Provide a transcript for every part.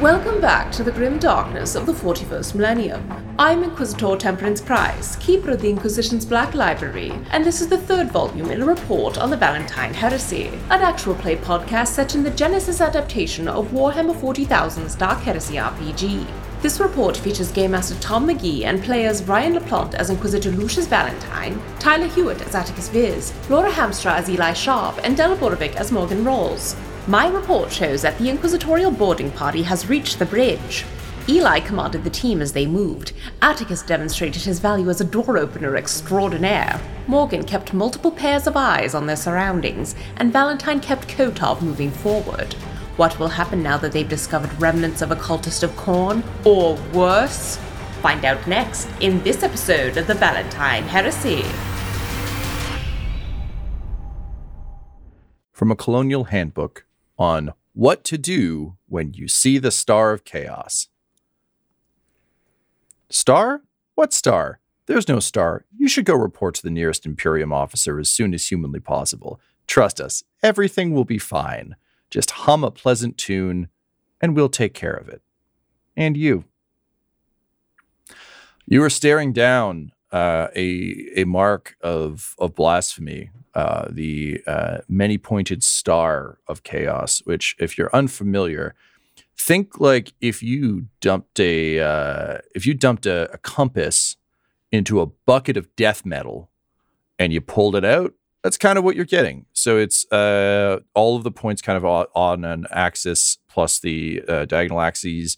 Welcome back to the grim darkness of the 41st millennium. I'm Inquisitor Temperance Price, keeper of the Inquisition's Black Library, and this is the third volume in a report on the Valentyne Heresy, an actual play podcast set in the Genesis adaptation of Warhammer 40,000's Dark Heresy RPG. This report features Game Master Tom McGee and players Ryan LaPlante as Inquisitor Lucius Valentyne, Tyler Hewitt as Atticus Viz, Laura Hamstra as Eli Sharp, and Della Borovic as Morgan Rawls. My report shows that the Inquisitorial boarding party has reached the bridge. Eli commanded the team as they moved. Atticus demonstrated his value as a door opener extraordinaire. Morgan kept multiple pairs of eyes on their surroundings, and Valentyne kept Kotov moving forward. What will happen now that they've discovered remnants of a cultist of Khorne? Or worse? Find out next in this episode of The Valentyne Heresy. From a colonial handbook, on what to do when you see the Star of Chaos. Star? What star? There's no star. You should go report to the nearest Imperium officer as soon as humanly possible. Trust us, everything will be fine. Just hum a pleasant tune, and we'll take care of it. And you. You are staring down a mark of blasphemy. The many-pointed star of chaos, which, if you're unfamiliar, think like if you dumped a compass into a bucket of death metal and you pulled it out. That's kind of what you're getting. So it's all of the points kind of on an axis plus the diagonal axes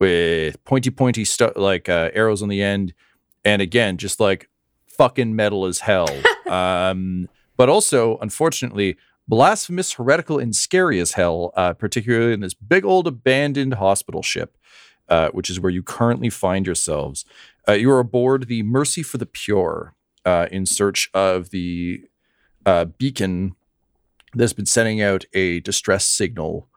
with pointy arrows on the end, and again, just like fucking metal as hell. But also, unfortunately, blasphemous, heretical, and scary as hell, particularly in this big old abandoned hospital ship, which is where you currently find yourselves. You are aboard the Mercy for the Pure in search of the beacon that's been sending out a distress signal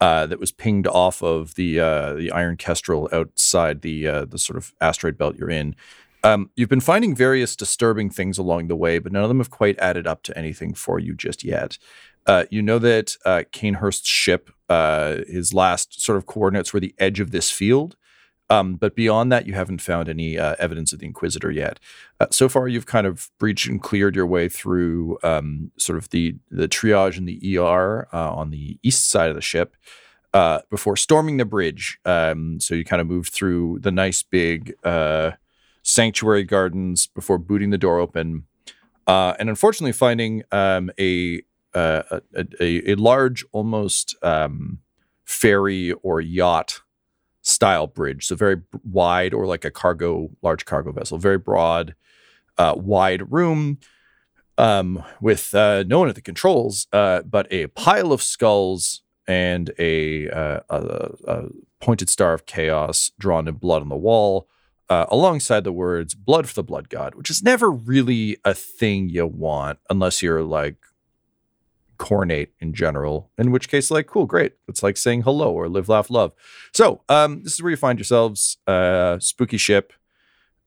that was pinged off of the Iron Kestrel outside the sort of asteroid belt you're in. You've been finding various disturbing things along the way, but none of them have quite added up to anything for you just yet. You know that Kanehurst's ship, his last sort of coordinates were the edge of this field. But beyond that, you haven't found any evidence of the Inquisitor yet. So far, you've kind of breached and cleared your way through sort of the triage and the ER on the east side of the ship. Before storming the bridge. So you kind of moved through the nice big... sanctuary gardens before booting the door open, and unfortunately finding a large, almost ferry or yacht style bridge. So very wide, or like a large cargo vessel, very broad, wide room with no one at the controls, but a pile of skulls and a pointed star of chaos drawn in blood on the wall. Alongside the words, blood for the blood god, which is never really a thing you want unless you're like Khornate in general, in which case, like, cool, great. It's like saying hello or live, laugh, love. So this is where you find yourselves, spooky ship,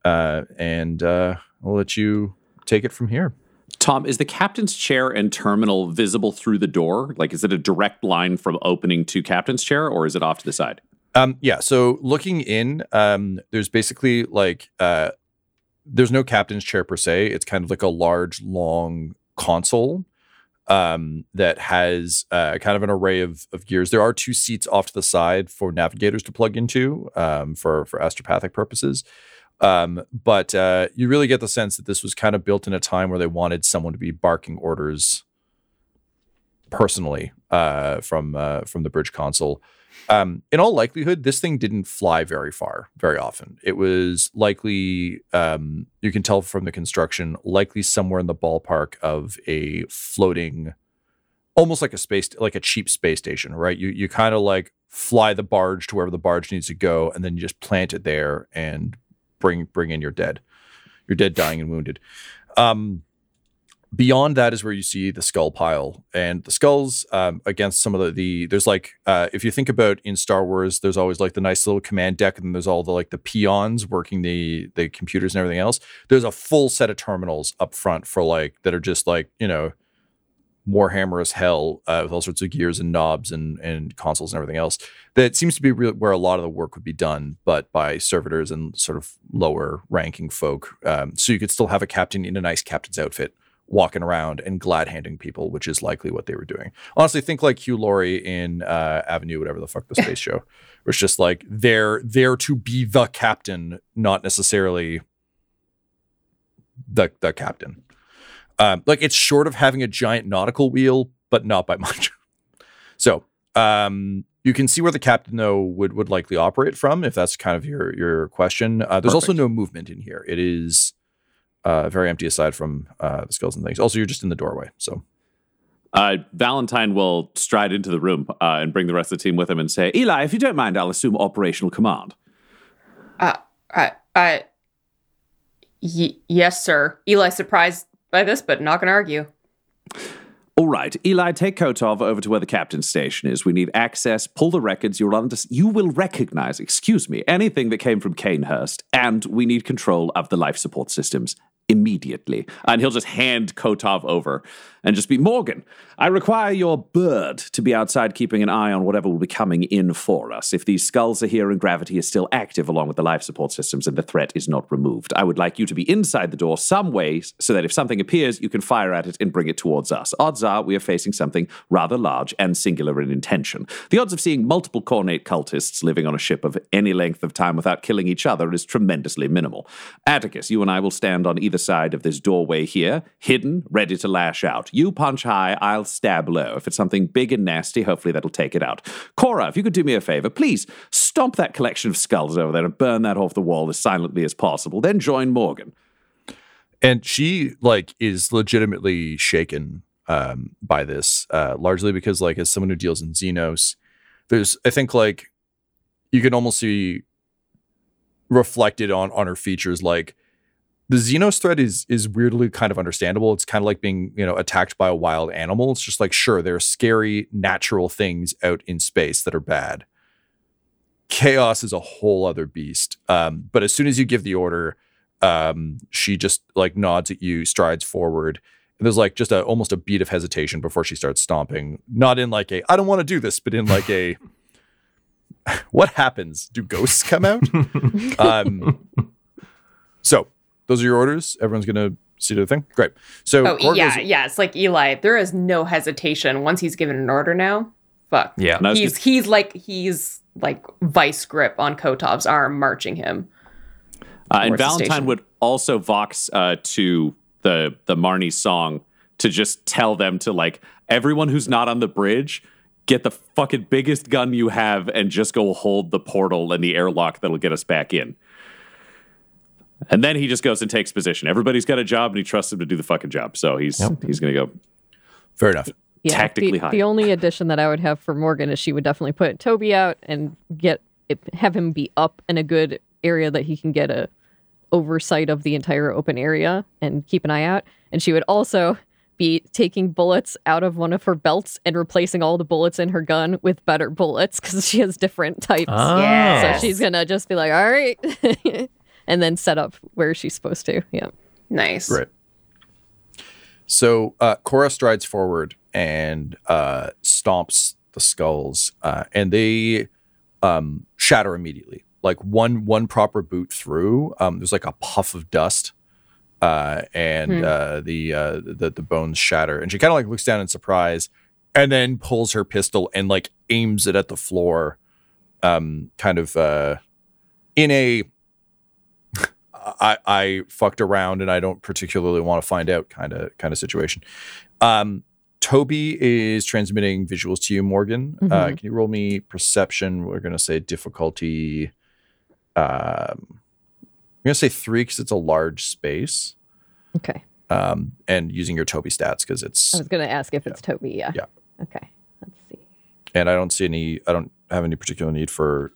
and I'll let you take it from here. Tom, is the captain's chair and terminal visible through the door? Like, is it a direct line from opening to captain's chair, or is it off to the side? Yeah, so looking in, there's basically like, there's no captain's chair per se. It's kind of like a large, long console that has kind of an array of gears. There are two seats off to the side for navigators to plug into for astropathic purposes. But you really get the sense that this was kind of built in a time where they wanted someone to be barking orders personally from the bridge console. In all likelihood, this thing didn't fly very far, very often. It was likely, you can tell from the construction, likely somewhere in the ballpark of a floating almost like a space, like a cheap space station, right? You kind of like fly the barge to wherever the barge needs to go, and then you just plant it there and bring in your dead, dying and wounded. Beyond that is where you see the skull pile, and the skulls against some of the there's like if you think about in Star Wars, there's always like the nice little command deck, and then there's all the like the peons working the computers and everything else. There's a full set of terminals up front for like that are just like, you know, Warhammer as hell with all sorts of gears and knobs and consoles and everything else. That seems to be where a lot of the work would be done, but by servitors and sort of lower ranking folk. So you could still have a captain in a nice captain's outfit walking around and glad-handing people, which is likely what they were doing. Honestly, think like Hugh Laurie in Avenue, whatever the fuck the space show. Where it's just like, they're there to be the captain, not necessarily the captain. Like it's short of having a giant nautical wheel, but not by much. So you can see where the captain, though, would likely operate from, if that's kind of your question. There's also no movement in here. It is... very empty aside from the skulls and things. Also, you're just in the doorway. So, Valentyne will stride into the room and bring the rest of the team with him and say, "Eli, if you don't mind, I'll assume operational command." Yes, sir. Eli, surprised by this, but not going to argue. All right, Eli, take Kotov over to where the captain's station is. We need access. Pull the records. You will recognize. Excuse me. Anything that came from Kanehurst, and we need control of the life support systems. Immediately. And he'll just hand Kotov over and just be, Morgan, I require your bird to be outside keeping an eye on whatever will be coming in for us. If these skulls are here and gravity is still active along with the life support systems and the threat is not removed, I would like you to be inside the door some way so that if something appears, you can fire at it and bring it towards us. Odds are we are facing something rather large and singular in intention. The odds of seeing multiple Khornate cultists living on a ship of any length of time without killing each other is tremendously minimal. Atticus, you and I will stand on either side of this doorway here, hidden, ready to lash out. You punch high, I'll stab low. If it's something big and nasty, hopefully that'll take it out. Cora, if you could do me a favor, please stomp that collection of skulls over there and burn that off the wall as silently as possible. Then join Morgan. And she, like, is legitimately shaken by this, largely because, like, as someone who deals in Xenos, there's, I think, like, you can almost see reflected on her features, like, the Xenos threat is weirdly kind of understandable. It's kind of like being, you know, attacked by a wild animal. It's just like, sure, there are scary, natural things out in space that are bad. Chaos is a whole other beast. But as soon as you give the order, she just like nods at you, strides forward. And there's like just almost a beat of hesitation before she starts stomping. Not in like a, I don't want to do this, but in like a, what happens? Do ghosts come out? So... those are your orders. Everyone's going to see the thing. Great. So, it's like Eli. There is no hesitation once he's given an order. Now, fuck. Yeah, he's like vice grip on Kotov's arm, marching him. And Valentyne would also vox to the Marnie song to just tell them to, like, everyone who's not on the bridge, get the fucking biggest gun you have and just go hold the portal and the airlock that'll get us back in. And then he just goes and takes position. Everybody's got a job, and he trusts him to do the fucking job. So he's going to go. Fair enough. Yeah, tactically high. The only addition that I would have for Morgan is she would definitely put Toby out and have him be up in a good area that he can get a oversight of the entire open area and keep an eye out. And she would also be taking bullets out of one of her belts and replacing all the bullets in her gun with better bullets because she has different types. Oh. Yes. So she's going to just be like, all right. And then set up where she's supposed to. Yeah. Nice. Right. So Cora strides forward and stomps the skulls, and they shatter immediately. Like one proper boot through. There's like a puff of dust, the bones shatter. And she kind of like looks down in surprise, and then pulls her pistol and like aims it at the floor, kind of in a. I fucked around and I don't particularly want to find out kind of situation. Toby is transmitting visuals to you, Morgan. Mm-hmm. Can you roll me perception? We're going to say difficulty. I'm going to say 3 because it's a large space. Okay. And using your Toby stats because it's... I was going to ask if it's Toby, yeah. And I don't see any, I don't have any particular need for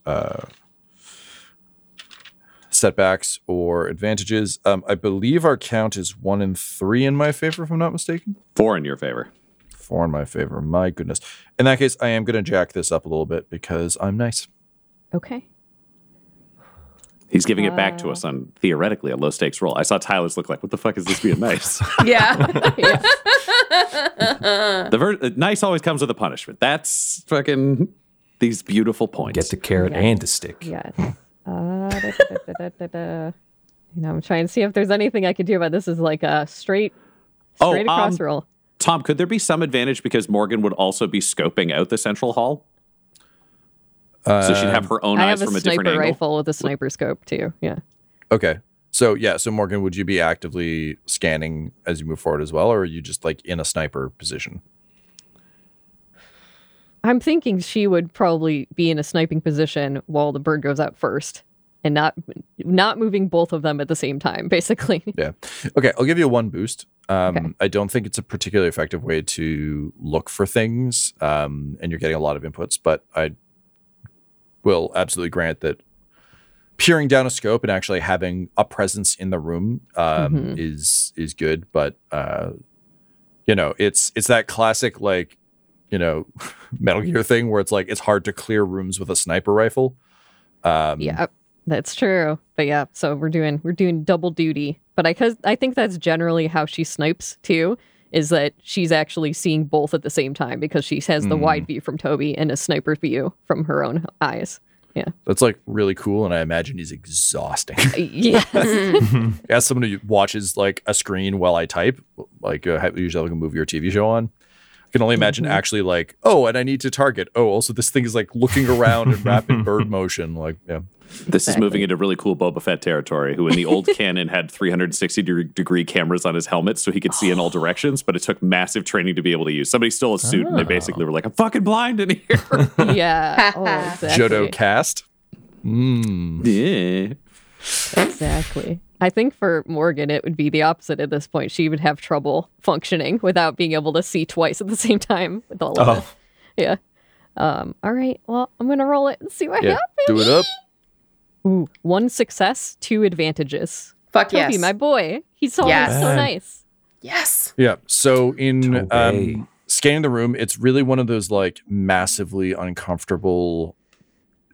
setbacks or advantages. I believe our count is 1 and 3 in my favor, if I'm not mistaken. 4 in your favor. 4 in my favor. My goodness. In that case, I am going to jack this up a little bit because I'm nice. Okay. He's giving it back to us on theoretically a low stakes roll. I saw Tyler's look like, what the fuck is this being nice? Yeah. Yeah. Nice always comes with a punishment. That's fucking these beautiful points. Get the carrot and the stick. Yes. You know, I'm trying to see if there's anything I could do about this. Is like a straight across roll. Tom, could there be some advantage because Morgan would also be scoping out the central hall? So she'd have her own eyes from a different angle. I have a sniper rifle with a sniper scope too. Yeah. Okay. So Morgan, would you be actively scanning as you move forward as well, or are you just like in a sniper position? I'm thinking she would probably be in a sniping position while the bird goes out first, and not moving both of them at the same time, basically. Yeah. Okay. I'll give you 1 boost. Okay. I don't think it's a particularly effective way to look for things, and you're getting a lot of inputs, but I will absolutely grant that peering down a scope and actually having a presence in the room is good, but you know, it's that classic, like, you know, Metal Gear thing where it's like it's hard to clear rooms with a sniper rifle. Yeah, that's true. But yeah, so we're doing double duty. But I think that's generally how she snipes too, is that she's actually seeing both at the same time because she has the wide view from Toby and a sniper view from her own eyes. Yeah. That's like really cool, and I imagine he's exhausting. Yes. As someone who watches like a screen while I type, like usually like a movie or TV show on, I can only imagine actually like, oh, and I need to target. Oh, also this thing is like looking around in rapid bird motion. Like, yeah. This is moving into really cool Boba Fett territory, who in the old canon had 360-degree cameras on his helmet so he could see in all directions, but it took massive training to be able to use. Somebody stole a suit, and they basically were like, I'm fucking blind in here. Yeah. Oh, exactly. Johto cast. Yeah. Exactly. I think for Morgan, it would be the opposite at this point. She would have trouble functioning without being able to see twice at the same time with all of it. Yeah. All right. Well, I'm going to roll it and see what happens. Do it up. Ooh, 1 success, 2 advantages. Fuck Toby, yes. My boy. He's always so nice. Yes. Yeah. So in scanning the room, it's really one of those like massively uncomfortable,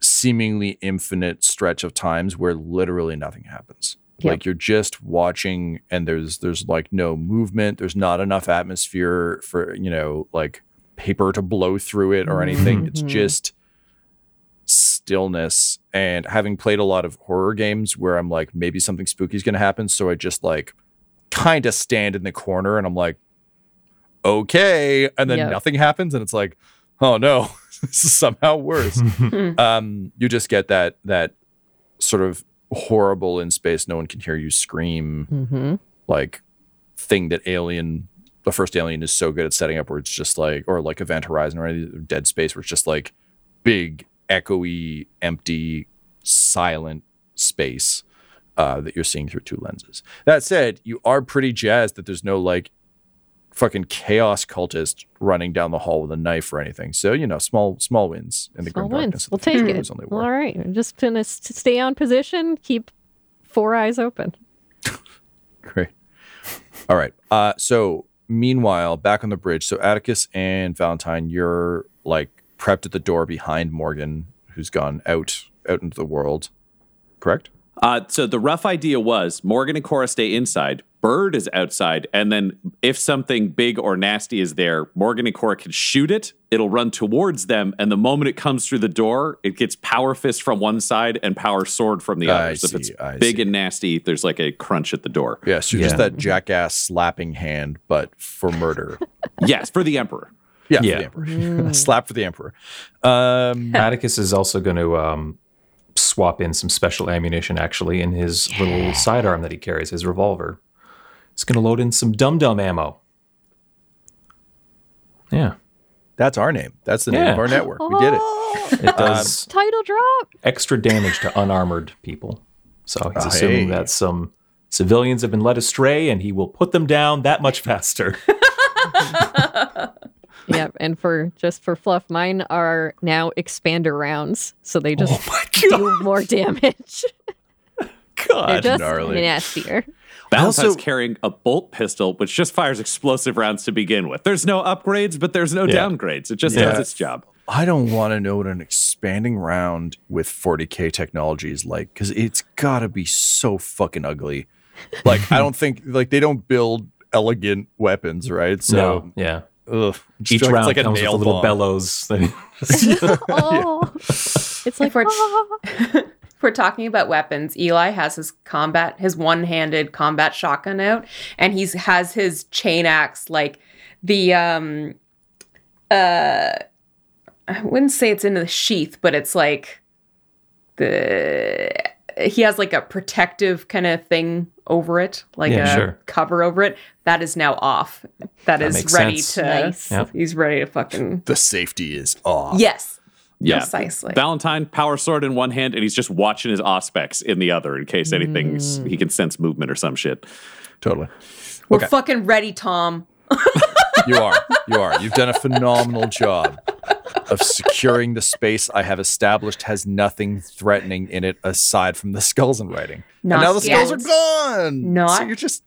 seemingly infinite stretch of times where literally nothing happens. Yep. Like you're just watching and there's like no movement. There's not enough atmosphere for, you know, like paper to blow through it or anything. It's just stillness. And having played a lot of horror games where I'm like, maybe something spooky is going to happen. So I just like kind of stand in the corner and I'm like, okay. And then nothing happens. And it's like, oh no, this is somehow worse. You just get that sort of horrible in space, no one can hear you scream like thing that the first Alien is so good at setting up, where it's just like, or like Event Horizon or Dead Space, where it's just like big echoey empty silent space that you're seeing through 2 lenses. That said, you are pretty jazzed that there's no like fucking chaos cultist running down the hall with a knife or anything. So, you know, small wins in the grim darkness. We'll take it. All right. I'm just going to stay on position, keep 4 eyes open. Great. All right. So meanwhile, back on the bridge, so Atticus and Valentyne, you're like prepped at the door behind Morgan, who's gone out into the world. Correct? So the rough idea was Morgan and Cora stay inside, Bird is outside, and then if something big or nasty is there, Morgan and Cora can shoot it, it'll run towards them, and the moment it comes through the door, it gets Power Fist from one side and Power Sword from the other. So if it's big and nasty, there's like a crunch at the door. Yeah, so just that jackass slapping hand, but for murder. Yes, for the Emperor. Yeah. For the Emperor. Slap for the Emperor. Atticus is also going to swap in some special ammunition, actually, in his little sidearm that he carries, his revolver. It's going to load in some dum-dum ammo. Yeah. That's our name. That's the name of our network. We did it. It does title drop. Extra damage to unarmored people. So he's assuming that some civilians have been led astray, and he will put them down that much faster. Yep. And for fluff, mine are now expander rounds, so they just do more damage. God, they're just gnarly. Nastier. Valentine's also carrying a bolt pistol, which just fires explosive rounds to begin with. There's no upgrades, but there's no downgrades. It just does its job. I don't want to know what an expanding round with 40K technology is like, because it's got to be so fucking ugly. Like, I don't think, like, they don't build elegant weapons, right? So, no. Each round like comes with a little bellows thing. It's like if we're talking about weapons, Eli has his one-handed combat shotgun out, and he has his chain axe, like the I wouldn't say it's in the sheath, but it's like he has like a protective kind of thing over it, like cover over it. That is now off. That is ready sense. To. Nice. Yep. He's ready to fucking. The safety is off. Yes. Yeah. Precisely. Valentyne, power sword in one hand, and he's just watching his Auspex in the other in case anything's he can sense movement or some shit. Totally. We're fucking ready, Tom. You are. You've done a phenomenal job of securing the space I have established has nothing threatening in it aside from the skulls and writing. And now the skulls are gone. So you're just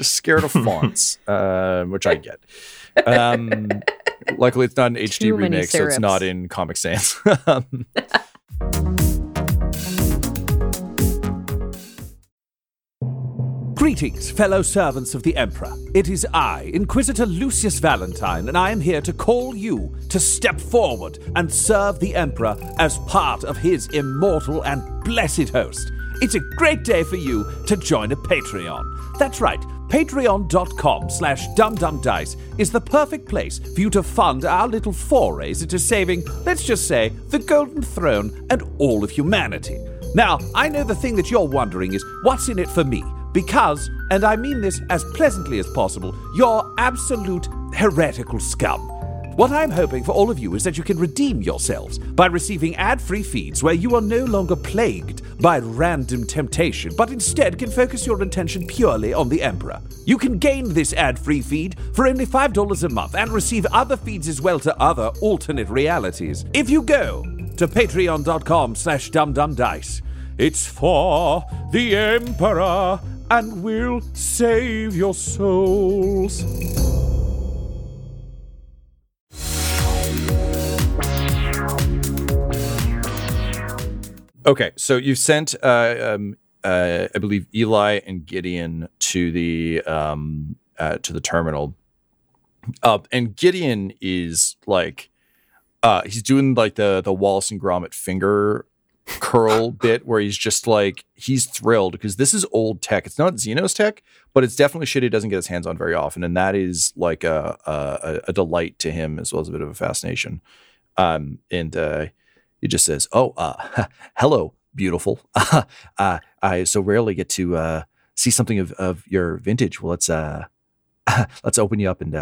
scared of fonts, which I get. Luckily, it's not an HD remake, so it's not in Comic Sans. Greetings, fellow servants of the Emperor. It is I, Inquisitor Lucius Valentyne, and I am here to call you to step forward and serve the Emperor as part of his immortal and blessed host. It's a great day for you to join a Patreon. That's right. Patreon.com/dumdumdice is the perfect place for you to fund our little forays into saving, let's just say, the Golden Throne and all of humanity. Now, I know the thing that you're wondering is, what's in it for me? Because, and I mean this as pleasantly as possible, you're absolute heretical scum. What I'm hoping for all of you is that you can redeem yourselves by receiving ad-free feeds where you are no longer plagued by random temptation, but instead can focus your attention purely on the Emperor. You can gain this ad-free feed for only $5 a month and receive other feeds as well to other alternate realities. If you go to patreon.com/dumdumdice, it's for the Emperor and will save your souls. Okay, so you've sent, I believe, Eli and Gideon to the terminal, and Gideon is like, he's doing like the Wallace and Gromit finger curl bit where he's just like he's thrilled because this is old tech. It's not Xenos tech, but it's definitely shit he doesn't get his hands on very often, and that is like a delight to him as well as a bit of a fascination, It just says, hello, beautiful. I so rarely get to see something of your vintage. Well, let's open you up and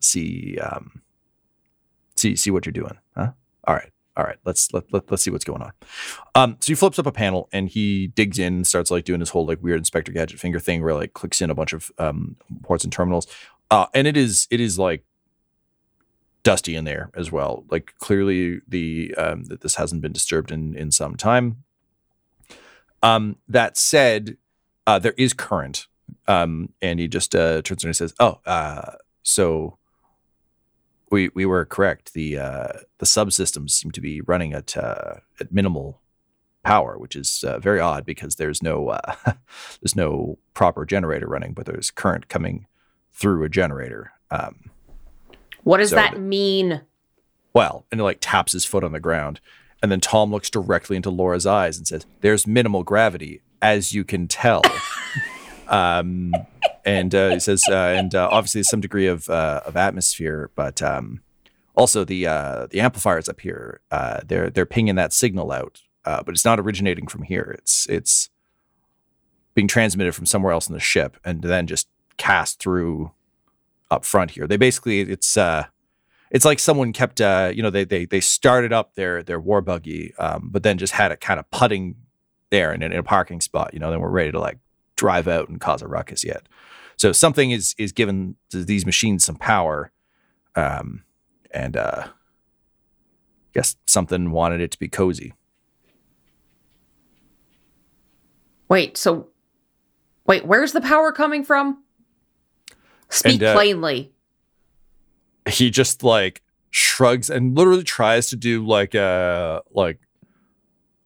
see what you're doing. Huh? All right. Let's see what's going on. So he flips up a panel and he digs in and starts like doing his whole like weird Inspector Gadget finger thing where like clicks in a bunch of ports and terminals, and it is like dusty in there as well. Like clearly that this hasn't been disturbed in some time. That said, there is current. And he just turns around and says, so we were correct. The subsystems seem to be running at minimal power, which is very odd because there's no proper generator running, but there's current coming through a generator. What does that mean? Well, and he like taps his foot on the ground. And then Tom looks directly into Laura's eyes and says, there's minimal gravity, as you can tell. And he says, and obviously some degree of atmosphere, but also the amplifiers up here, they're pinging that signal out, but it's not originating from here. It's being transmitted from somewhere else in the ship and then just cast through up front here. They basically, it's like someone kept, they started up their war buggy, but then just had it kind of putting there in a parking spot, they weren't ready to like drive out and cause a ruckus yet. So something is given to these machines some power, And I guess something wanted it to be cozy. Wait, where's the power coming from? Speak plainly. He just shrugs and literally tries to do like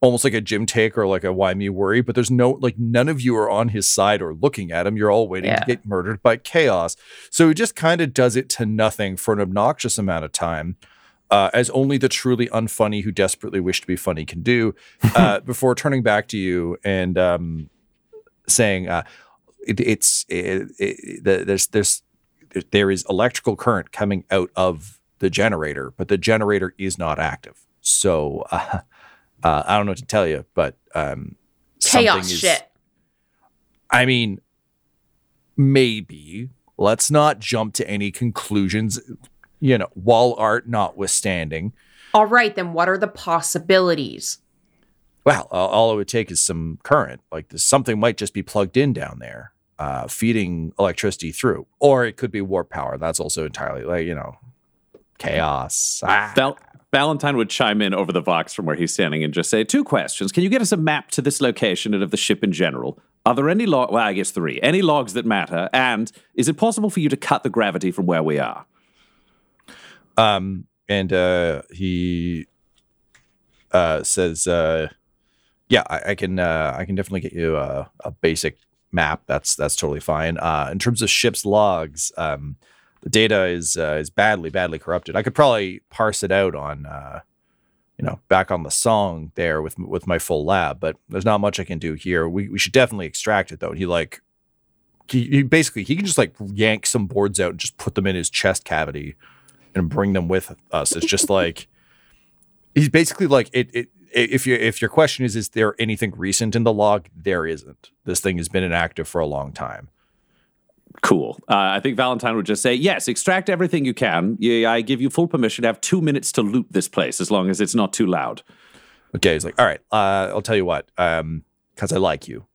almost like a gym take or like a why me worry, but there's no none of you are on his side or looking at him. You're all waiting to get murdered by chaos. So he just kind of does it to nothing for an obnoxious amount of time. As only the truly unfunny who desperately wish to be funny can do, before turning back to you and saying, "There is electrical current coming out of the generator, but the generator is not active. So I don't know what to tell you, but chaos shit. I mean, maybe let's not jump to any conclusions." Wall art notwithstanding. All right, then what are the possibilities? Well, all it would take is some current. Something might just be plugged in down there, feeding electricity through. Or it could be warp power. That's also entirely, chaos. Valentyne would chime in over the Vox from where he's standing and just say, 2 questions. Can you get us a map to this location and of the ship in general? Are there any logs? Well, I guess 3. Any logs that matter? And is it possible for you to cut the gravity from where we are? And he says, I can definitely get you a basic map. That's totally fine. In terms of ship's logs, the data is badly corrupted. I could probably parse it out on, back on the song there with my full lab, but there's not much I can do here. We should definitely extract it though. He can just yank some boards out and just put them in his chest cavity and bring them with us. It's just he's basically if your question is there anything recent in the log? There isn't. This thing has been inactive for a long time. Cool. I think Valentyne would just say, yes, extract everything you can. Yeah, I give you full permission to have 2 minutes to loot this place as long as it's not too loud. Okay, he's all right, I'll tell you what, because I like you.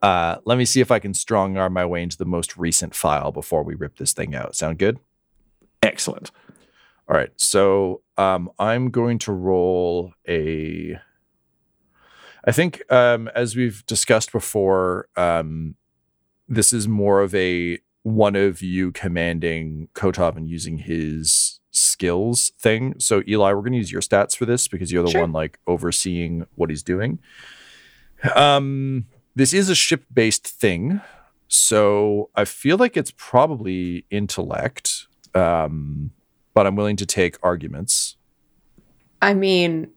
Let me see if I can strong arm my way into the most recent file before we rip this thing out. Sound good? Excellent. All right. So I'm going to roll I think as we've discussed before, this is more of one of you commanding Kotov and using his skills thing. So Eli, we're going to use your stats for this because you're the one overseeing what he's doing. This is a ship-based thing. So I feel like it's probably intellect. But I'm willing to take arguments. I mean,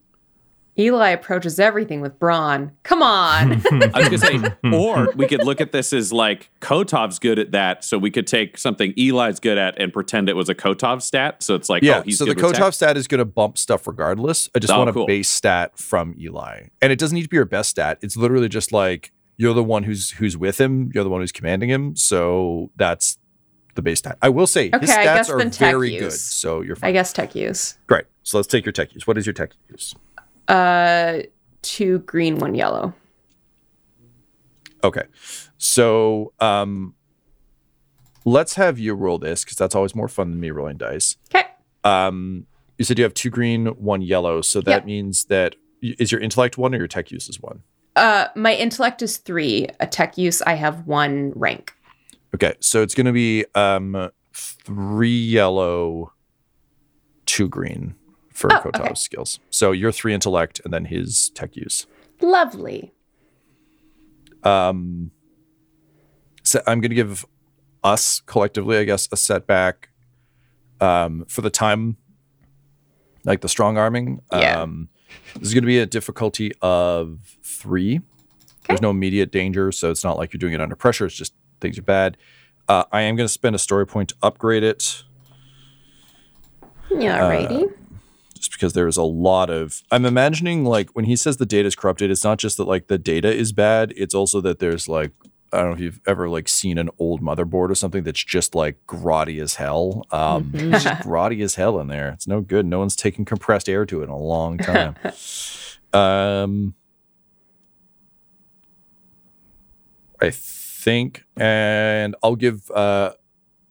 Eli approaches everything with brawn. Come on. I was going to say, or we could look at this as Kotov's good at that, so we could take something Eli's good at and pretend it was a Kotov stat. So it's he's good. So the Kotov stat is going to bump stuff regardless. I just want a base stat from Eli. And it doesn't need to be your best stat. It's literally just you're the one who's with him. You're the one who's commanding him. So that's the base stat. I will say his stats are very good, so you're fine. I guess tech use. Great. So let's take your tech use. What is your tech use? 2 green, 1 yellow. Okay. So let's have you roll this because that's always more fun than me rolling dice. Okay. You said you have 2 green, 1 yellow. So that means that is your intellect 1 or your tech use is 1? My intellect is 3. A tech use I have 1 rank. Okay, so it's going to be 3 yellow, 2 green for Kotov's skills. So your 3 intellect and then his tech use. Lovely. So I'm going to give us collectively, I guess, a setback for the time, the strong arming. Yeah. This is going to be a difficulty of 3. Okay. There's no immediate danger, so it's not like you're doing it under pressure. It's just things are bad. I am going to spend a story point to upgrade it. Yeah, alrighty. Just because there is a lot of... I'm imagining, when he says the data is corrupted, it's not just that, the data is bad. It's also that there's, I don't know if you've ever, seen an old motherboard or something that's just, grotty as hell. It's just grotty as hell in there. It's no good. No one's taken compressed air to it in a long time. I think, and I'll give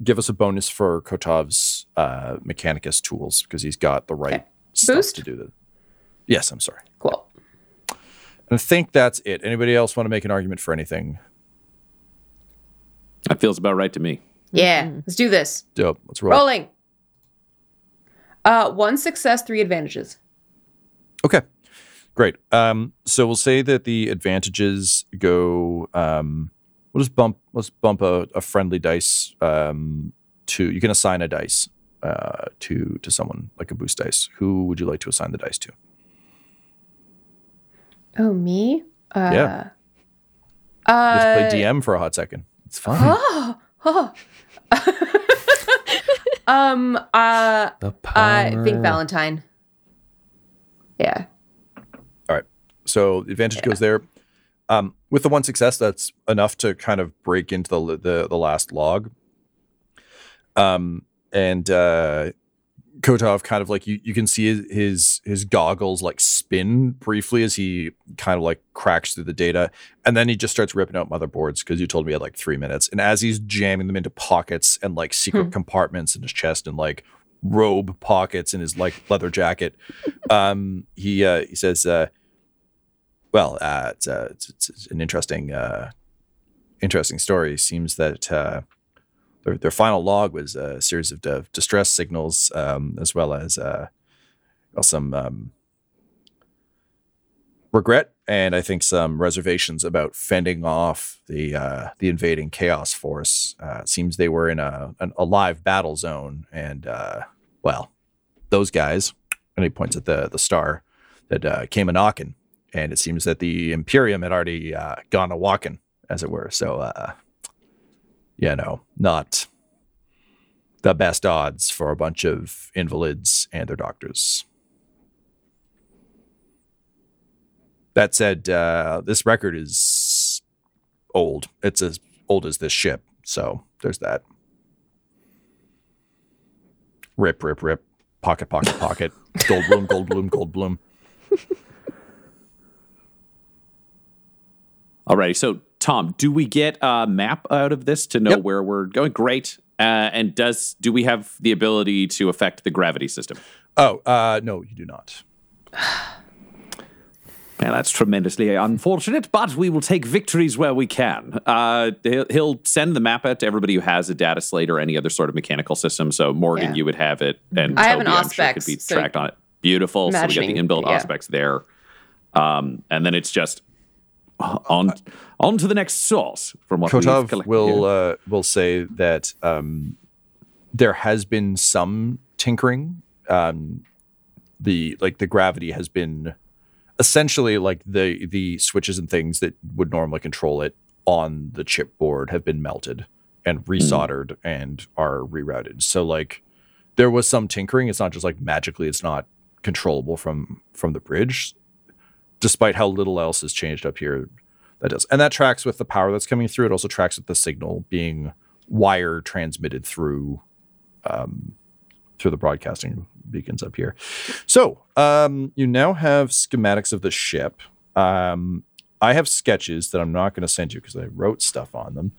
give us a bonus for Kotov's Mechanicus tools because he's got the right stuff to do that. Yes, I'm sorry. Cool. And I think that's it. Anybody else want to make an argument for anything? That feels about right to me. Yeah, let's do this. Dope. Let's roll. Rolling. One success, three advantages. Okay, great. So we'll say that the advantages go. We'll just bump. Let's bump a friendly dice to. You can assign a dice to someone, like a boost dice. Who would you like to assign the dice to? Oh, me? Yeah. Just play DM for a hot second. It's fine. Oh. I think Valentyne. Yeah. All right. So advantage goes there. With the one success, that's enough to kind of break into the last log. And Kotov kind of like you can see his goggles like spin briefly as he kind of like cracks through the data, and then he just starts ripping out motherboards because you told me he had like 3 minutes. And as he's jamming them into pockets and like secret compartments in his chest and like robe pockets in his like leather jacket, he says, it's an interesting story. Seems that." Their final log was a series of distress signals, as well as some regret, and I think some reservations about fending off the invading Chaos force. Seems they were in a live battle zone, and those guys. And he points at the star that came a knocking, and it seems that the Imperium had already gone a walking, as it were. So. Not the best odds for a bunch of invalids and their doctors. That said, this record is old. It's as old as this ship. So there's that. Rip, rip, rip. Pocket, pocket, pocket. Gold bloom, gold bloom, gold bloom. Alrighty, so Tom, do we get a map out of this to know where we're going? Great. And do we have the ability to affect the gravity system? Oh, no, you do not. Now, that's tremendously unfortunate, but we will take victories where we can. He'll send the map out to everybody who has a data slate or any other sort of mechanical system. So, Morgan, you would have it. And I have an Auspex. Sure could be tracked on it. Beautiful. So, we got the inbuilt Auspex there. And then it's just... On to the next source. From what Kotov will say that there has been some tinkering. The gravity has been essentially like the switches and things that would normally control it on the chipboard have been melted and resoldered and are rerouted. So like there was some tinkering. It's not just like magically. It's not controllable from the bridge. Despite how little else has changed up here, that does. And that tracks with the power that's coming through. It also tracks with the signal being wire transmitted through the broadcasting beacons up here. So you now have schematics of the ship. I have sketches that I'm not going to send you because I wrote stuff on them.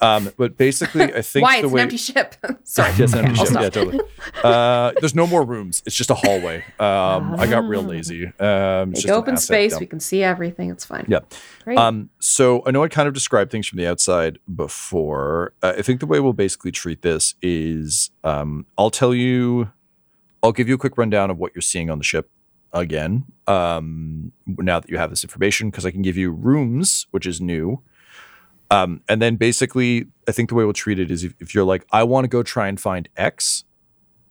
But basically, I think why it's an empty ship. Sorry, it's an empty ship. Yeah, totally. There's no more rooms. It's just a hallway. I got real lazy. It's just open space. Dump. We can see everything. It's fine. Yeah. Great. So I know I kind of described things from the outside before. I think the way we'll basically treat this is I'll give you a quick rundown of what you're seeing on the ship. Again, now that you have this information, because I can give you rooms, which is new. And then basically, I think the way we'll treat it is if you're like, I want to go try and find X,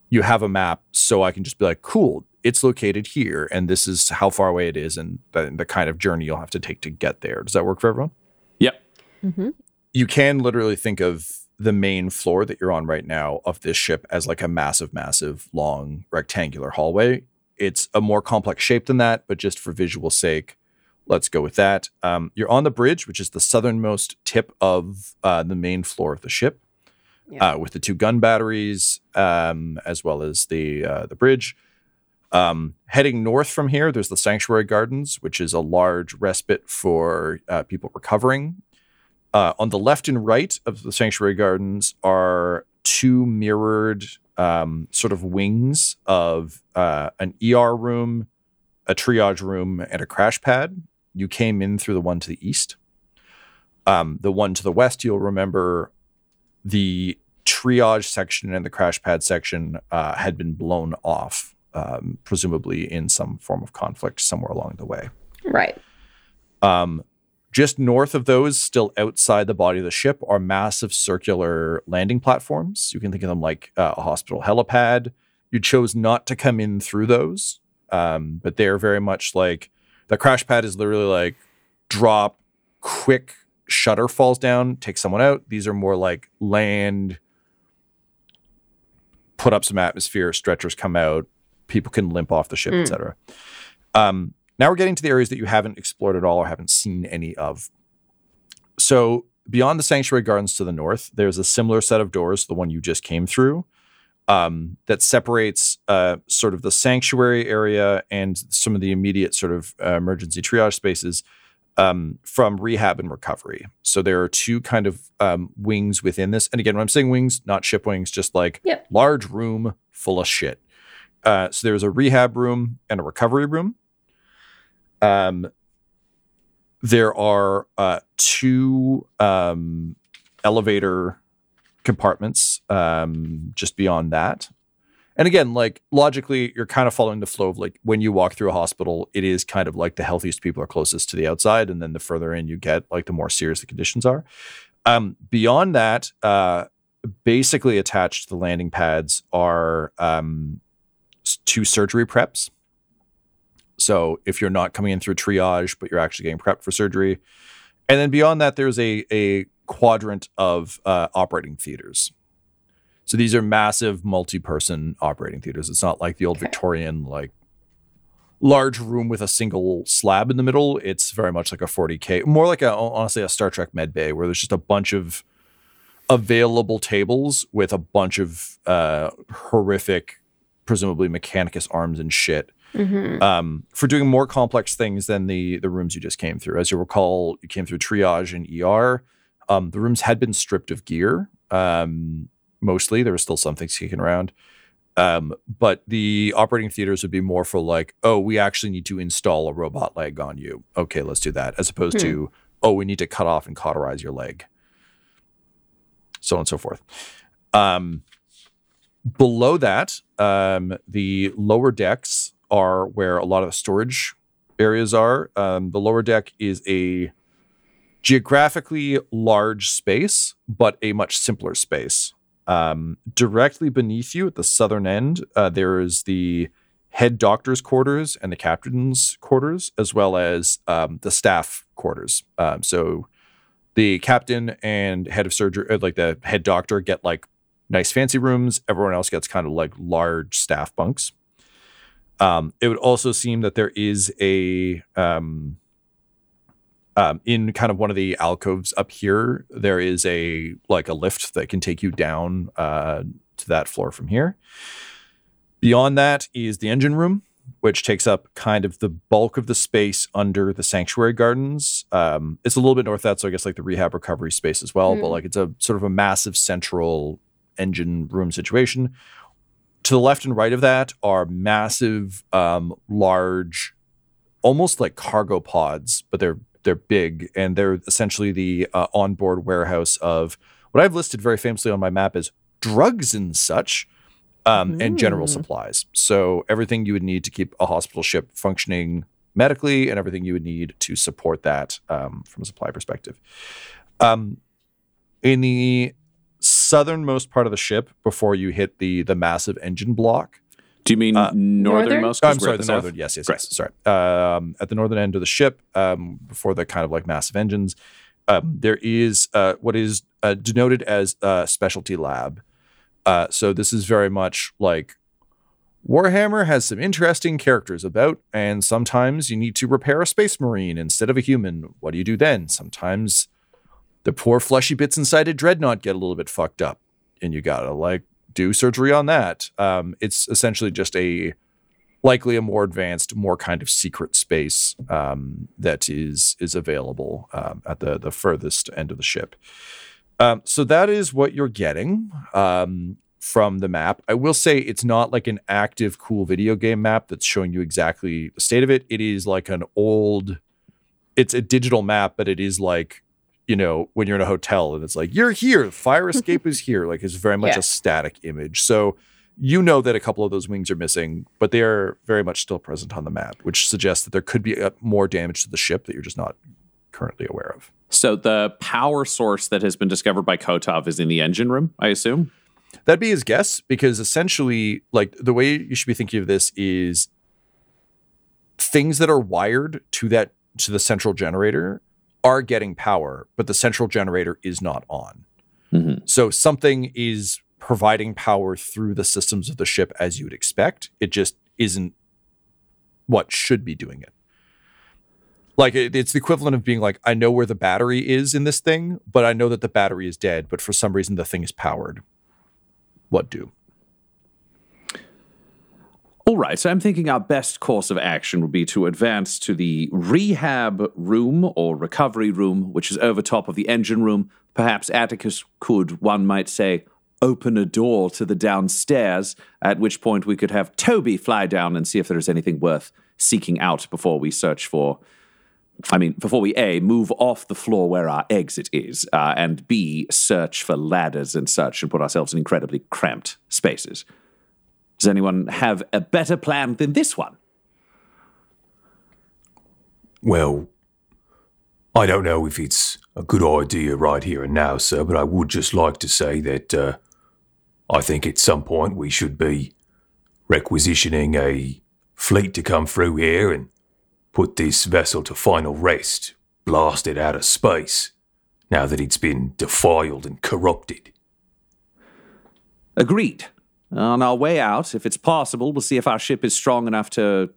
you have a map, so I can just be like, cool, it's located here, and this is how far away it is, and the kind of journey you'll have to take to get there. Does that work for everyone? Yep. Mm-hmm. You can literally think of the main floor that you're on right now of this ship as like a massive, massive, long, rectangular hallway. It's a more complex shape than that, but just for visual sake, let's go with that. You're on the bridge, which is the southernmost tip of the main floor of the ship, with the 2 gun batteries, as well as the bridge. Heading north from here, there's the Sanctuary Gardens, which is a large respite for people recovering. On the left and right of the sanctuary gardens are two mirrored sort of wings of an ER room, a triage room, and a crash pad. You came in through the one to the east. The one to the west, you'll remember the triage section and the crash pad section had been blown off, presumably in some form of conflict somewhere along the way. Right. Just north of those, still outside the body of the ship, are massive circular landing platforms. You can think of them like a hospital helipad. You chose not to come in through those, but they're very much like the crash pad is literally like drop, quick shutter falls down, take someone out. These are more like land, put up some atmosphere, stretchers come out, people can limp off the ship, etc. Now we're getting to the areas that you haven't explored at all or haven't seen any of. So beyond the sanctuary gardens to the north, there's a similar set of doors to the one you just came through that separates sort of the sanctuary area and some of the immediate sort of emergency triage spaces from rehab and recovery. So there are two kind of wings within this. And again, when I'm saying wings, not ship wings, just like large room full of shit. So there's a rehab room and a recovery room. There are two elevator compartments just beyond that. And again, like logically, you're kind of following the flow of like when you walk through a hospital, it is kind of like the healthiest people are closest to the outside. And then the further in you get, like the more serious the conditions are. Beyond that, basically attached to the landing pads are two surgery preps. So if you're not coming in through triage, but you're actually getting prepped for surgery. And then beyond that, there's a quadrant of operating theaters. So these are massive multi-person operating theaters. It's not like the old Victorian, like large room with a single slab in the middle. It's very much like a 40K, more like honestly a Star Trek med bay where there's just a bunch of available tables with a bunch of horrific, presumably Mechanicus arms and shit. Mm-hmm. For doing more complex things than the rooms you just came through. As you recall, you came through triage and ER. The rooms had been stripped of gear. Mostly, there were still some things kicking around. But the operating theaters would be more for like, oh, we actually need to install a robot leg on you. Okay, let's do that. As opposed to, oh, we need to cut off and cauterize your leg. So on and so forth. Below that, the lower decks are where a lot of the storage areas are. The lower deck is a geographically large space, but a much simpler space. Directly beneath you at the southern end, there is the head doctor's quarters and the captain's quarters, as well as the staff quarters. So the captain and head of surgery, like the head doctor, get like nice fancy rooms. Everyone else gets kind of like large staff bunks. It would also seem that there is a, in kind of one of the alcoves up here, there is a lift that can take you down to that floor from here. Beyond that is the engine room, which takes up kind of the bulk of the space under the sanctuary gardens. It's a little bit north of that, so I guess like the rehab recovery space as well, but like it's a sort of a massive central engine room situation. To the left and right of that are massive, large, almost like cargo pods, but they're big, and they're essentially the onboard warehouse of what I've listed very famously on my map as drugs and such, and general supplies. So everything you would need to keep a hospital ship functioning medically, and everything you would need to support that from a supply perspective. In the southernmost part of the ship before you hit the massive engine block. Do you mean northernmost? I'm sorry, the northern. Yes. Sorry. At the northern end of the ship, before the kind of like massive engines, there is what is denoted as a specialty lab. So this is very much like Warhammer has some interesting characters about, and sometimes you need to repair a space marine instead of a human. What do you do then? Sometimes the poor fleshy bits inside a dreadnought get a little bit fucked up, and you gotta like do surgery on that. It's essentially just a likely a more advanced, more kind of secret space that is available at the furthest end of the ship. So that is what you're getting from the map. I will say it's not like an active, cool video game map that's showing you exactly the state of it. It is like an old, it's a digital map, but it is like, you know, when you're in a hotel and it's like, you're here, fire escape is here. Like, it's very much a static image. So you know that a couple of those wings are missing, but they are very much still present on the map, which suggests that there could be more damage to the ship that you're just not currently aware of. So the power source that has been discovered by Kotov is in the engine room, I assume? That'd be his guess, because essentially, like, the way you should be thinking of this is things that are wired to that, to the central generator are getting power, but the central generator is not on. Mm-hmm. So something is providing power through the systems of the ship as you would expect. It just isn't what should be doing it. Like, it's the equivalent of being like, I know where the battery is in this thing, but I know that the battery is dead, but for some reason the thing is powered. What do? All right, so I'm thinking our best course of action would be to advance to the rehab room or recovery room, which is over top of the engine room. Perhaps Atticus could, one might say, open a door to the downstairs, at which point we could have Toby fly down and see if there's anything worth seeking out before we search for... I mean, before we, A, move off the floor where our exit is, and B, search for ladders and such and put ourselves in incredibly cramped spaces. Does anyone have a better plan than this one? Well, I don't know if it's a good idea right here and now, sir, but I would just like to say that I think at some point we should be requisitioning a fleet to come through here and put this vessel to final rest, blast it out of space, now that it's been defiled and corrupted. Agreed. On our way out, if it's possible, we'll see if our ship is strong enough to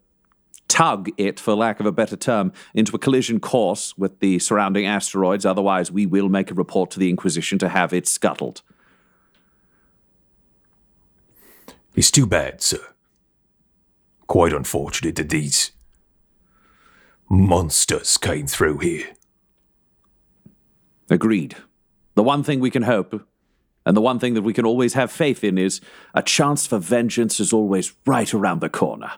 tug it, for lack of a better term, into a collision course with the surrounding asteroids. Otherwise, we will make a report to the Inquisition to have it scuttled. It's too bad, sir. Quite unfortunate that these monsters came through here. Agreed. The one thing we can hope, and the one thing that we can always have faith in, is a chance for vengeance is always right around the corner.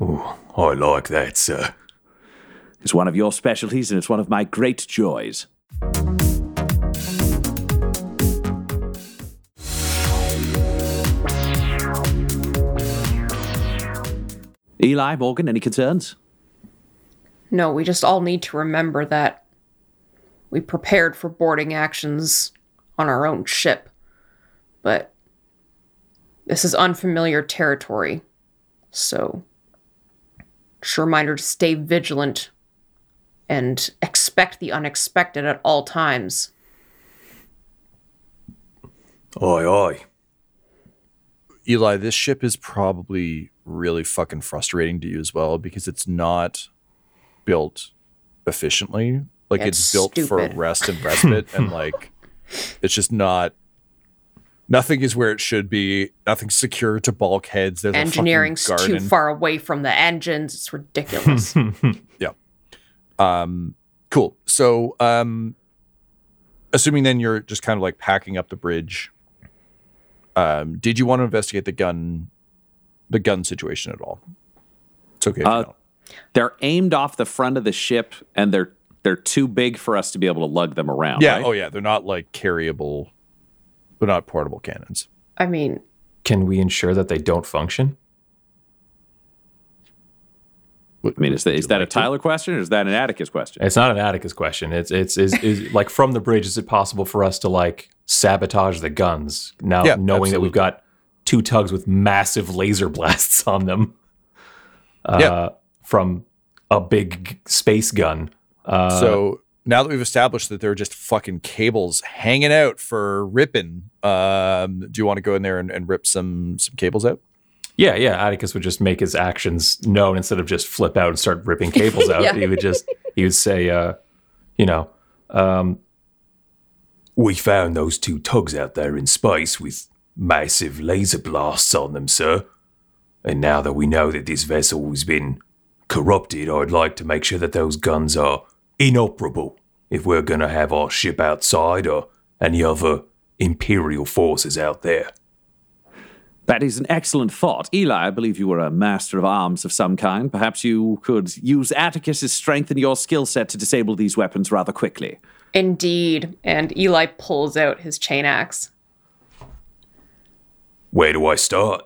Oh, I like that, sir. It's one of your specialties, and it's one of my great joys. Eli, Morgan, any concerns? No, we just all need to remember that we prepared for boarding actions on our own ship, but this is unfamiliar territory, so just a reminder to stay vigilant and expect the unexpected at all times. Aye, aye. Eli, this ship is probably really fucking frustrating to you as well, because it's not built efficiently. Like, it's built stupid. For rest and respite, and like, it's just not, nothing is where it should be. Nothing's secure to bulkheads. There's engineering's too far away from the engines. It's ridiculous. Yeah. Cool. So assuming then you're just kind of like packing up the bridge, did you want to investigate the gun situation at all? It's okay if you don't. They're aimed off the front of the ship, and they're too big for us to be able to lug them around. Yeah, right? Oh yeah, they're not like carryable. They're not portable cannons. I mean, can we ensure that they don't function? I mean, is that a Tyler question, or is that an Atticus question? It's not an Atticus question. It's like, from the bridge, is it possible for us to like sabotage the guns now, knowing that we've got two tugs with massive laser blasts on them? From a big space gun. So now that we've established that they're just fucking cables hanging out for ripping, do you want to go in there and rip some cables out? Yeah. Atticus would just make his actions known instead of just flip out and start ripping cables out. Yeah. He would say, we found those two tugs out there in space with massive laser blasts on them, sir. And now that we know that this vessel has been corrupted, I'd like to make sure that those guns are inoperable if we're going to have our ship outside or any other Imperial forces out there. That is an excellent thought. Eli, I believe you were a master of arms of some kind. Perhaps you could use Atticus's strength and your skill set to disable these weapons rather quickly. Indeed. And Eli pulls out his chain axe. Where do I start?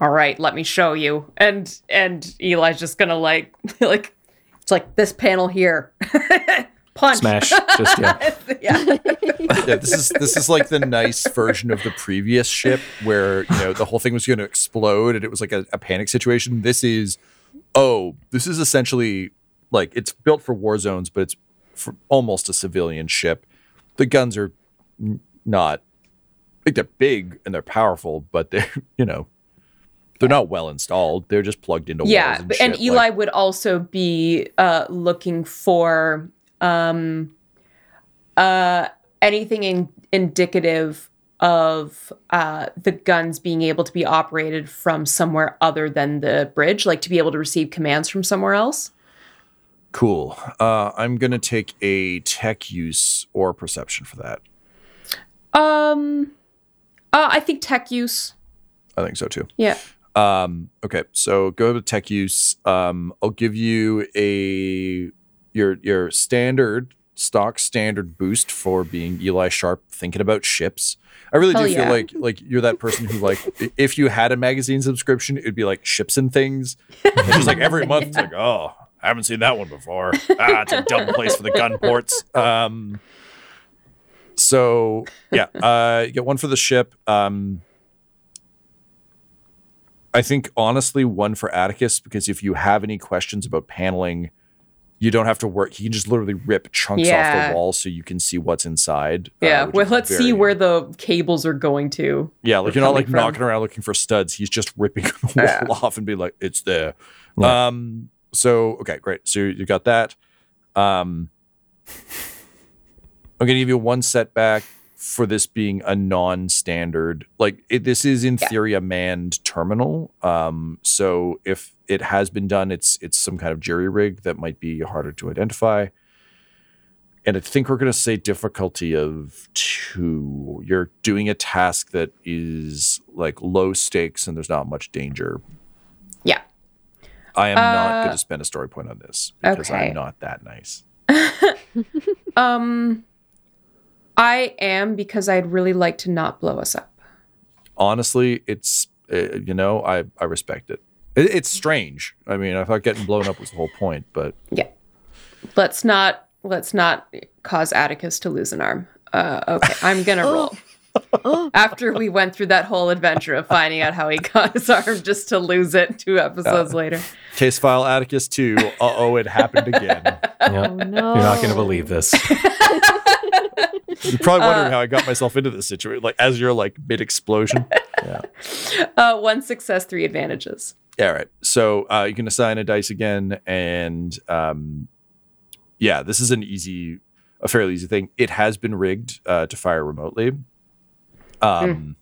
All right, let me show you. And Eli's just gonna like it's like this panel here. Punch. Smash. Just, yeah. Yeah. Yeah. This is like the nice version of the previous ship where, you know, the whole thing was going to explode and it was like a panic situation. This is essentially like it's built for war zones, but it's for almost a civilian ship. The guns are not like they're big and they're powerful, but they're, you know, they're not well installed. They're just plugged into walls and shit. And Eli would also be looking for anything indicative of the guns being able to be operated from somewhere other than the bridge, like to be able to receive commands from somewhere else. Cool. I'm going to take a tech use or perception for that. I think tech use. I think so too. Yeah. Okay. So go to tech use. I'll give you your stock standard boost for being Eli Sharp thinking about ships. I really do feel like you're that person who, like, if you had a magazine subscription, it'd be like Ships and Things. It's just like every month, it's like, oh, I haven't seen that one before. It's a dumb place for the gun ports. So yeah, you get one for the ship. I think honestly one for Atticus, because if you have any questions about paneling, you don't have to work. He can just literally rip chunks off the wall so you can see what's inside. Yeah, well, let's see where the cables are going to. Yeah, like you're not like knocking around looking for studs. He's just ripping the wall off and be like, it's there. Yeah. So, okay, great. So you got that. I'm going to give you one setback for this being a non-standard. Like, this is in theory a manned terminal. So if it has been done, it's some kind of jerry rig that might be harder to identify. And I think we're going to say difficulty of 2. You're doing a task that is like low stakes and there's not much danger. Yeah. I am not going to spend a story point on this because I'm not that nice. I am, because I'd really like to not blow us up. Honestly, it's, you know, I respect it. It's strange. I mean, I thought getting blown up was the whole point, but. Yeah. Let's not cause Atticus to lose an arm. Okay, I'm going to roll. After we went through that whole adventure of finding out how he got his arm just to lose it 2 episodes later. Case file Atticus 2. Uh-oh, it happened again. Oh, no. You're not going to believe this. You're probably wondering how I got myself into this situation, like as you're like mid-explosion. Yeah. 1 success, 3 advantages. Yeah, all right. So you can assign a dice again, and this is a fairly easy thing. It has been rigged to fire remotely, so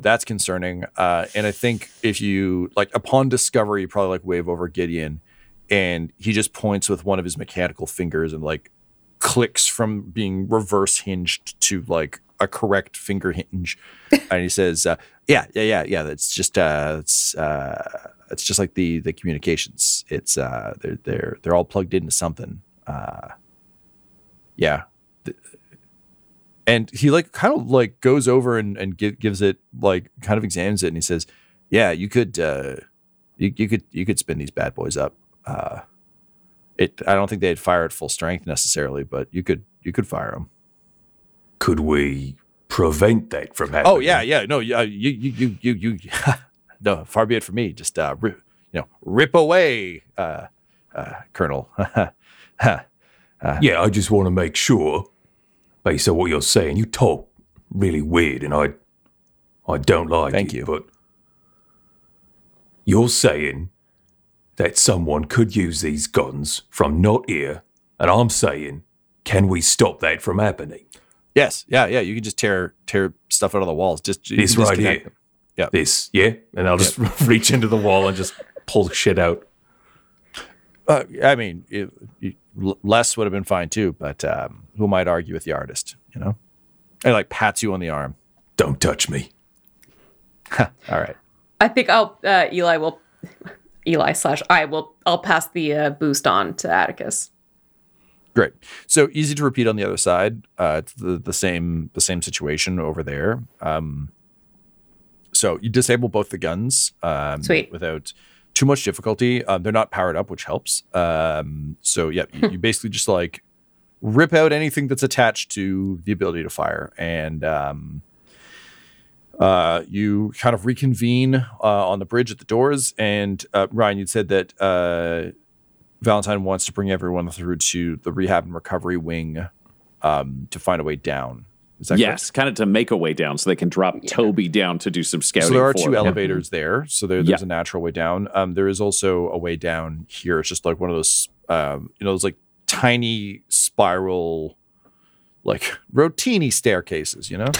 that's concerning. And I think if you like, upon discovery, you probably like wave over Gideon, and he just points with one of his mechanical fingers and like. Clicks from being reverse hinged to like a correct finger hinge, and he says, "Yeah. That's just it's just like the communications. It's they're all plugged into something. And he like kind of like goes over and gives it like kind of examines it, and he says, "Yeah, you could spin these bad boys up." I don't think they'd fire at full strength necessarily, but you could fire them. Could we prevent that from happening? Oh yeah, no, you no, far be it from me. Just rip away, Colonel. I just want to make sure, based on what you're saying, you talk really weird, and I don't like it. Thank you, but you're saying. That someone could use these guns from not here, and I'm saying, can we stop that from happening? Yes, you can just tear stuff out of the walls. Just this right here. Them. Yeah. This, yeah? And I'll just reach into the wall and just pull shit out. I mean, less would have been fine too, but who might argue with the artist, you know? And like pats you on the arm. Don't touch me. All right. I think I'll, I'll pass the boost on to Atticus. Great. So easy to repeat on the other side. It's the same situation over there. So you disable both the guns without too much difficulty. They're not powered up, which helps. You basically just like rip out anything that's attached to the ability to fire. And you kind of reconvene on the bridge at the doors. And Ryan, you'd said that... Valentyne wants to bring everyone through to the rehab and recovery wing to find a way down. Is that correct? Kind of to make a way down so they can drop Toby down to do some scouting. So there are two elevators there. So there's a natural way down. There is also a way down here. It's just like one of those, those like tiny spiral, like rotini staircases, you know?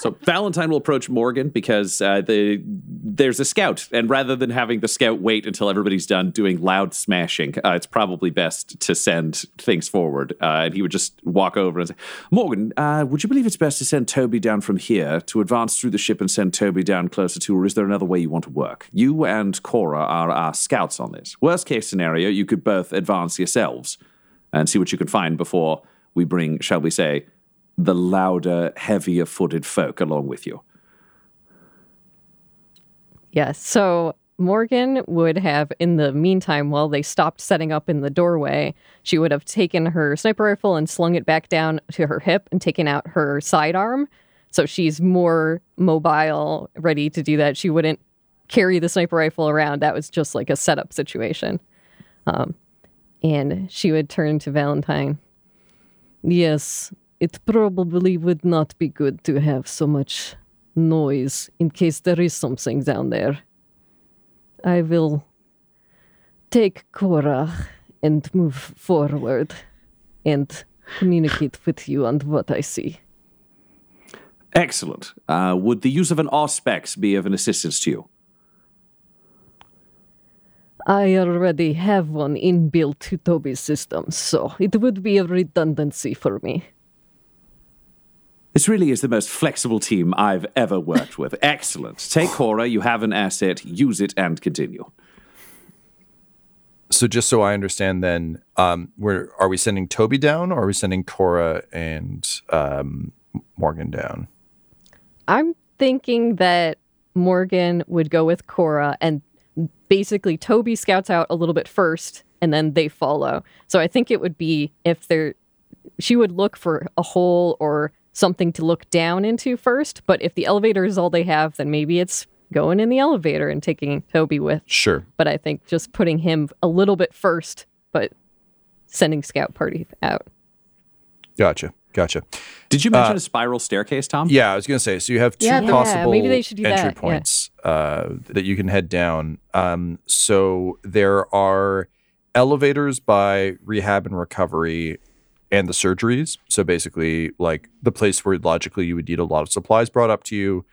So Valentyne will approach Morgan because there's a scout. And rather than having the scout wait until everybody's done doing loud smashing, it's probably best to send things forward. And he would just walk over and say, Morgan, would you believe it's best to send Toby down from here to advance through the ship and send Toby down closer to, or is there another way you want to work? You and Cora are our scouts on this. Worst case scenario, you could both advance yourselves and see what you can find before we bring, shall we say, the louder, heavier-footed folk along with you. Yes, so Morgan would have, in the meantime, while they stopped setting up in the doorway, she would have taken her sniper rifle and slung it back down to her hip and taken out her sidearm. So she's more mobile, ready to do that. She wouldn't carry the sniper rifle around. That was just like a setup situation. And she would turn to Valentyne. Yes, it probably would not be good to have so much noise in case there is something down there. I will take Cora and move forward and communicate with you on what I see. Excellent. Would the use of an Auspex be of an assistance to you? I already have one inbuilt to Toby's system, so it would be a redundancy for me. This really is the most flexible team I've ever worked with. Excellent. Take Cora, you have an asset, use it and continue. So just so I understand then, are we sending Toby down or are we sending Cora and Morgan down? I'm thinking that Morgan would go with Cora and basically Toby scouts out a little bit first and then they follow. So I think it would be she would look for a hole or something to look down into first, but if the elevator is all they have, then maybe it's going in the elevator and taking Toby with. Sure. But I think just putting him a little bit first, but sending scout party out. Gotcha. Did you mention a spiral staircase, Tom? Yeah, I was going to say, so you have two possible entry points that you can head down. So there are elevators by rehab and recovery and the surgeries. So basically, like the place where logically you would need a lot of supplies brought up to you,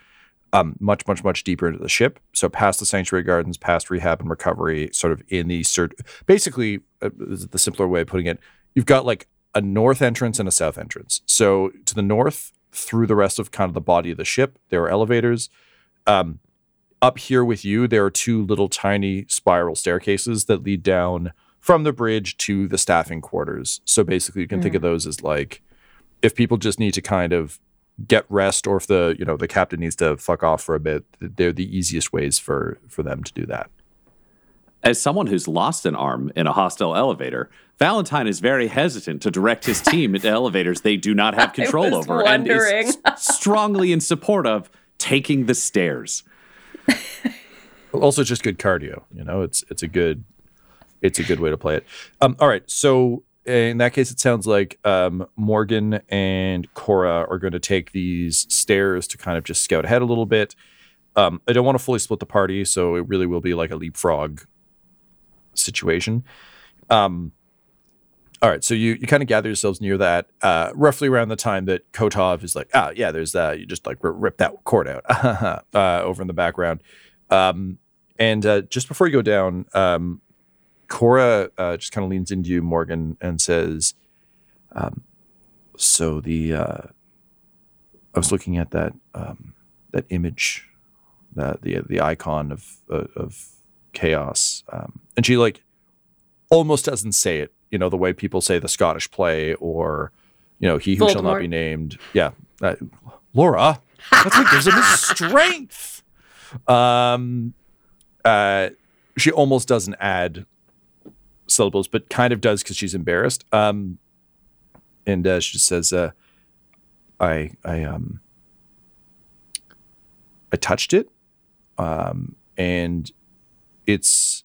much, much, much deeper into the ship. So past the sanctuary gardens, past rehab and recovery, sort of in the basically, this is the simpler way of putting it. You've got like a north entrance and a south entrance. So to the north, through the rest of kind of the body of the ship, there are elevators. Up here with you, there are two little tiny spiral staircases that lead down from the bridge to the staffing quarters. So basically you can think of those as like, if people just need to kind of get rest or if the, you know, the captain needs to fuck off for a bit, they're the easiest ways for them to do that. As someone who's lost an arm in a hostile elevator, Valentyne is very hesitant to direct his team into elevators they do not have control over and is strongly in support of taking the stairs. Also just good cardio, you know, it's a good way to play it. All right. So in that case, it sounds like Morgan and Cora are going to take these stairs to kind of just scout ahead a little bit. I don't want to fully split the party, so it really will be like a leapfrog situation. All right, so you kind of gather yourselves near that, roughly around the time that Kotov is like, oh, yeah, there's that. You just, like, rip that cord out over in the background. And just before you go down, Cora just kind of leans into you, Morgan, and says, so I was looking at that that image, the icon of chaos, and she, like, almost doesn't say it, you know, the way people say the Scottish play, or, you know, he who Voldemort shall not be named. Yeah, Laura, that's what gives him his strength. She almost doesn't add syllables, but kind of does because she's embarrassed. And she just says, I touched it, and it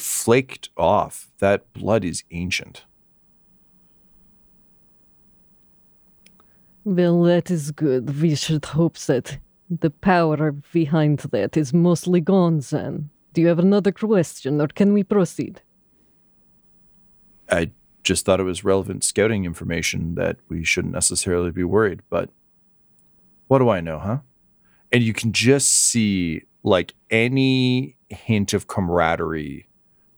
flaked off. That blood is ancient. Well, that is good. We should hope that the power behind that is mostly gone, then. Do you have another question, or can we proceed? I just thought it was relevant scouting information that we shouldn't necessarily be worried, but what do I know, huh? And you can just see, like, any hint of camaraderie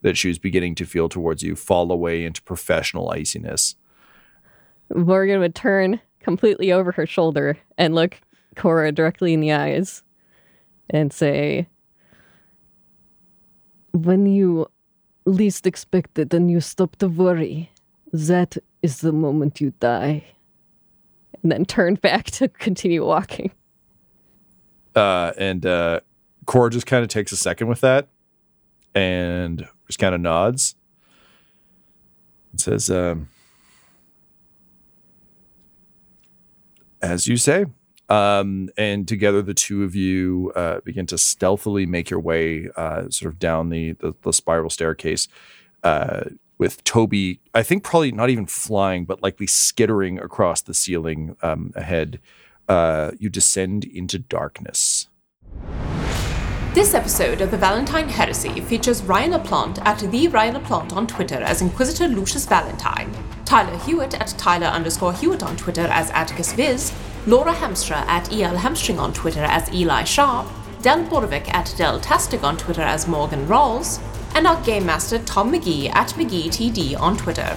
that she was beginning to feel towards you fall away into professional iciness. Morgan would turn completely over her shoulder and look Cora directly in the eyes and say, when you least expect it and you stop to worry, that is the moment you die. And then turn back to continue walking. And Cora just kind of takes a second with that and just kind of nods and says, as you say. And together the two of you begin to stealthily make your way sort of down the spiral staircase with Toby, I think probably not even flying, but likely skittering across the ceiling ahead. You descend into darkness. This episode of The Valentyne Heresy features Ryan LaPlante at the Ryan LaPlante on Twitter as Inquisitor Lucius Valentyne, Tyler Hewitt at Tyler_Hewitt on Twitter as Atticus Viz, Laura Hamstra at ELHamstring on Twitter as Eli Sharp, Della Borovic at DellTastic on Twitter as Morgan Rawls, and our Game Master Tom McGee at McGeeTD on Twitter.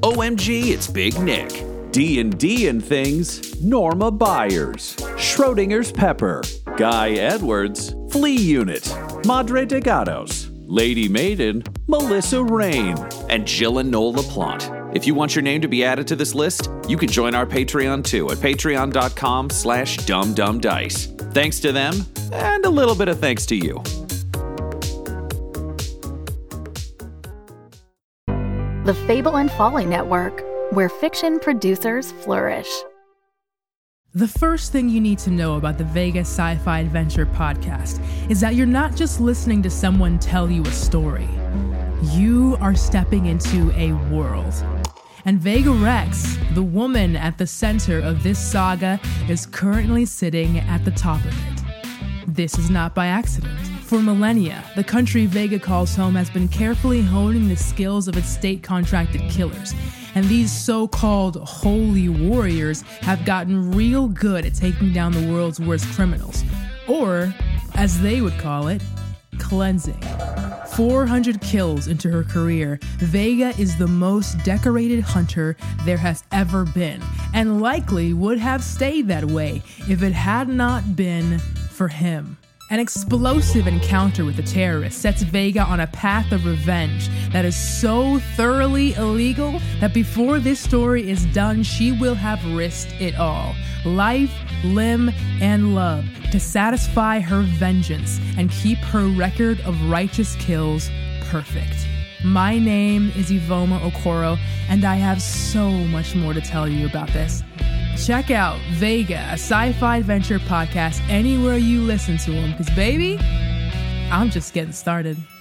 OMG, it's Big Nick, D&D and Things, Norma Byers, Schrodinger's Pepper, Guy Edwards, Flea Unit, Madre de Gatos, Lady Maiden, Melissa Rain, and Jill and Noel LaPlante. If you want your name to be added to this list, you can join our Patreon too at patreon.com/dumdumdice. Thanks to them, and a little bit of thanks to you. The Fable and Folly Network, where fiction producers flourish. The first thing you need to know about the Vega Sci-Fi Adventure podcast is that you're not just listening to someone tell you a story. You are stepping into a world. And Vega Rex, the woman at the center of this saga, is currently sitting at the top of it. This is not by accident. For millennia, the country Vega calls home has been carefully honing the skills of its state-contracted killers, and these so-called holy warriors have gotten real good at taking down the world's worst criminals, or, as they would call it, cleansing. 400 kills into her career, Vega is the most decorated hunter there has ever been, and likely would have stayed that way if it had not been for him. An explosive encounter with a terrorist sets Vega on a path of revenge that is so thoroughly illegal that before this story is done, she will have risked it all, life, limb, and love, to satisfy her vengeance and keep her record of righteous kills perfect. My name is Ivoma Okoro, and I have so much more to tell you about this. Check out Vega, a sci-fi adventure podcast, anywhere you listen to them, because, baby, I'm just getting started.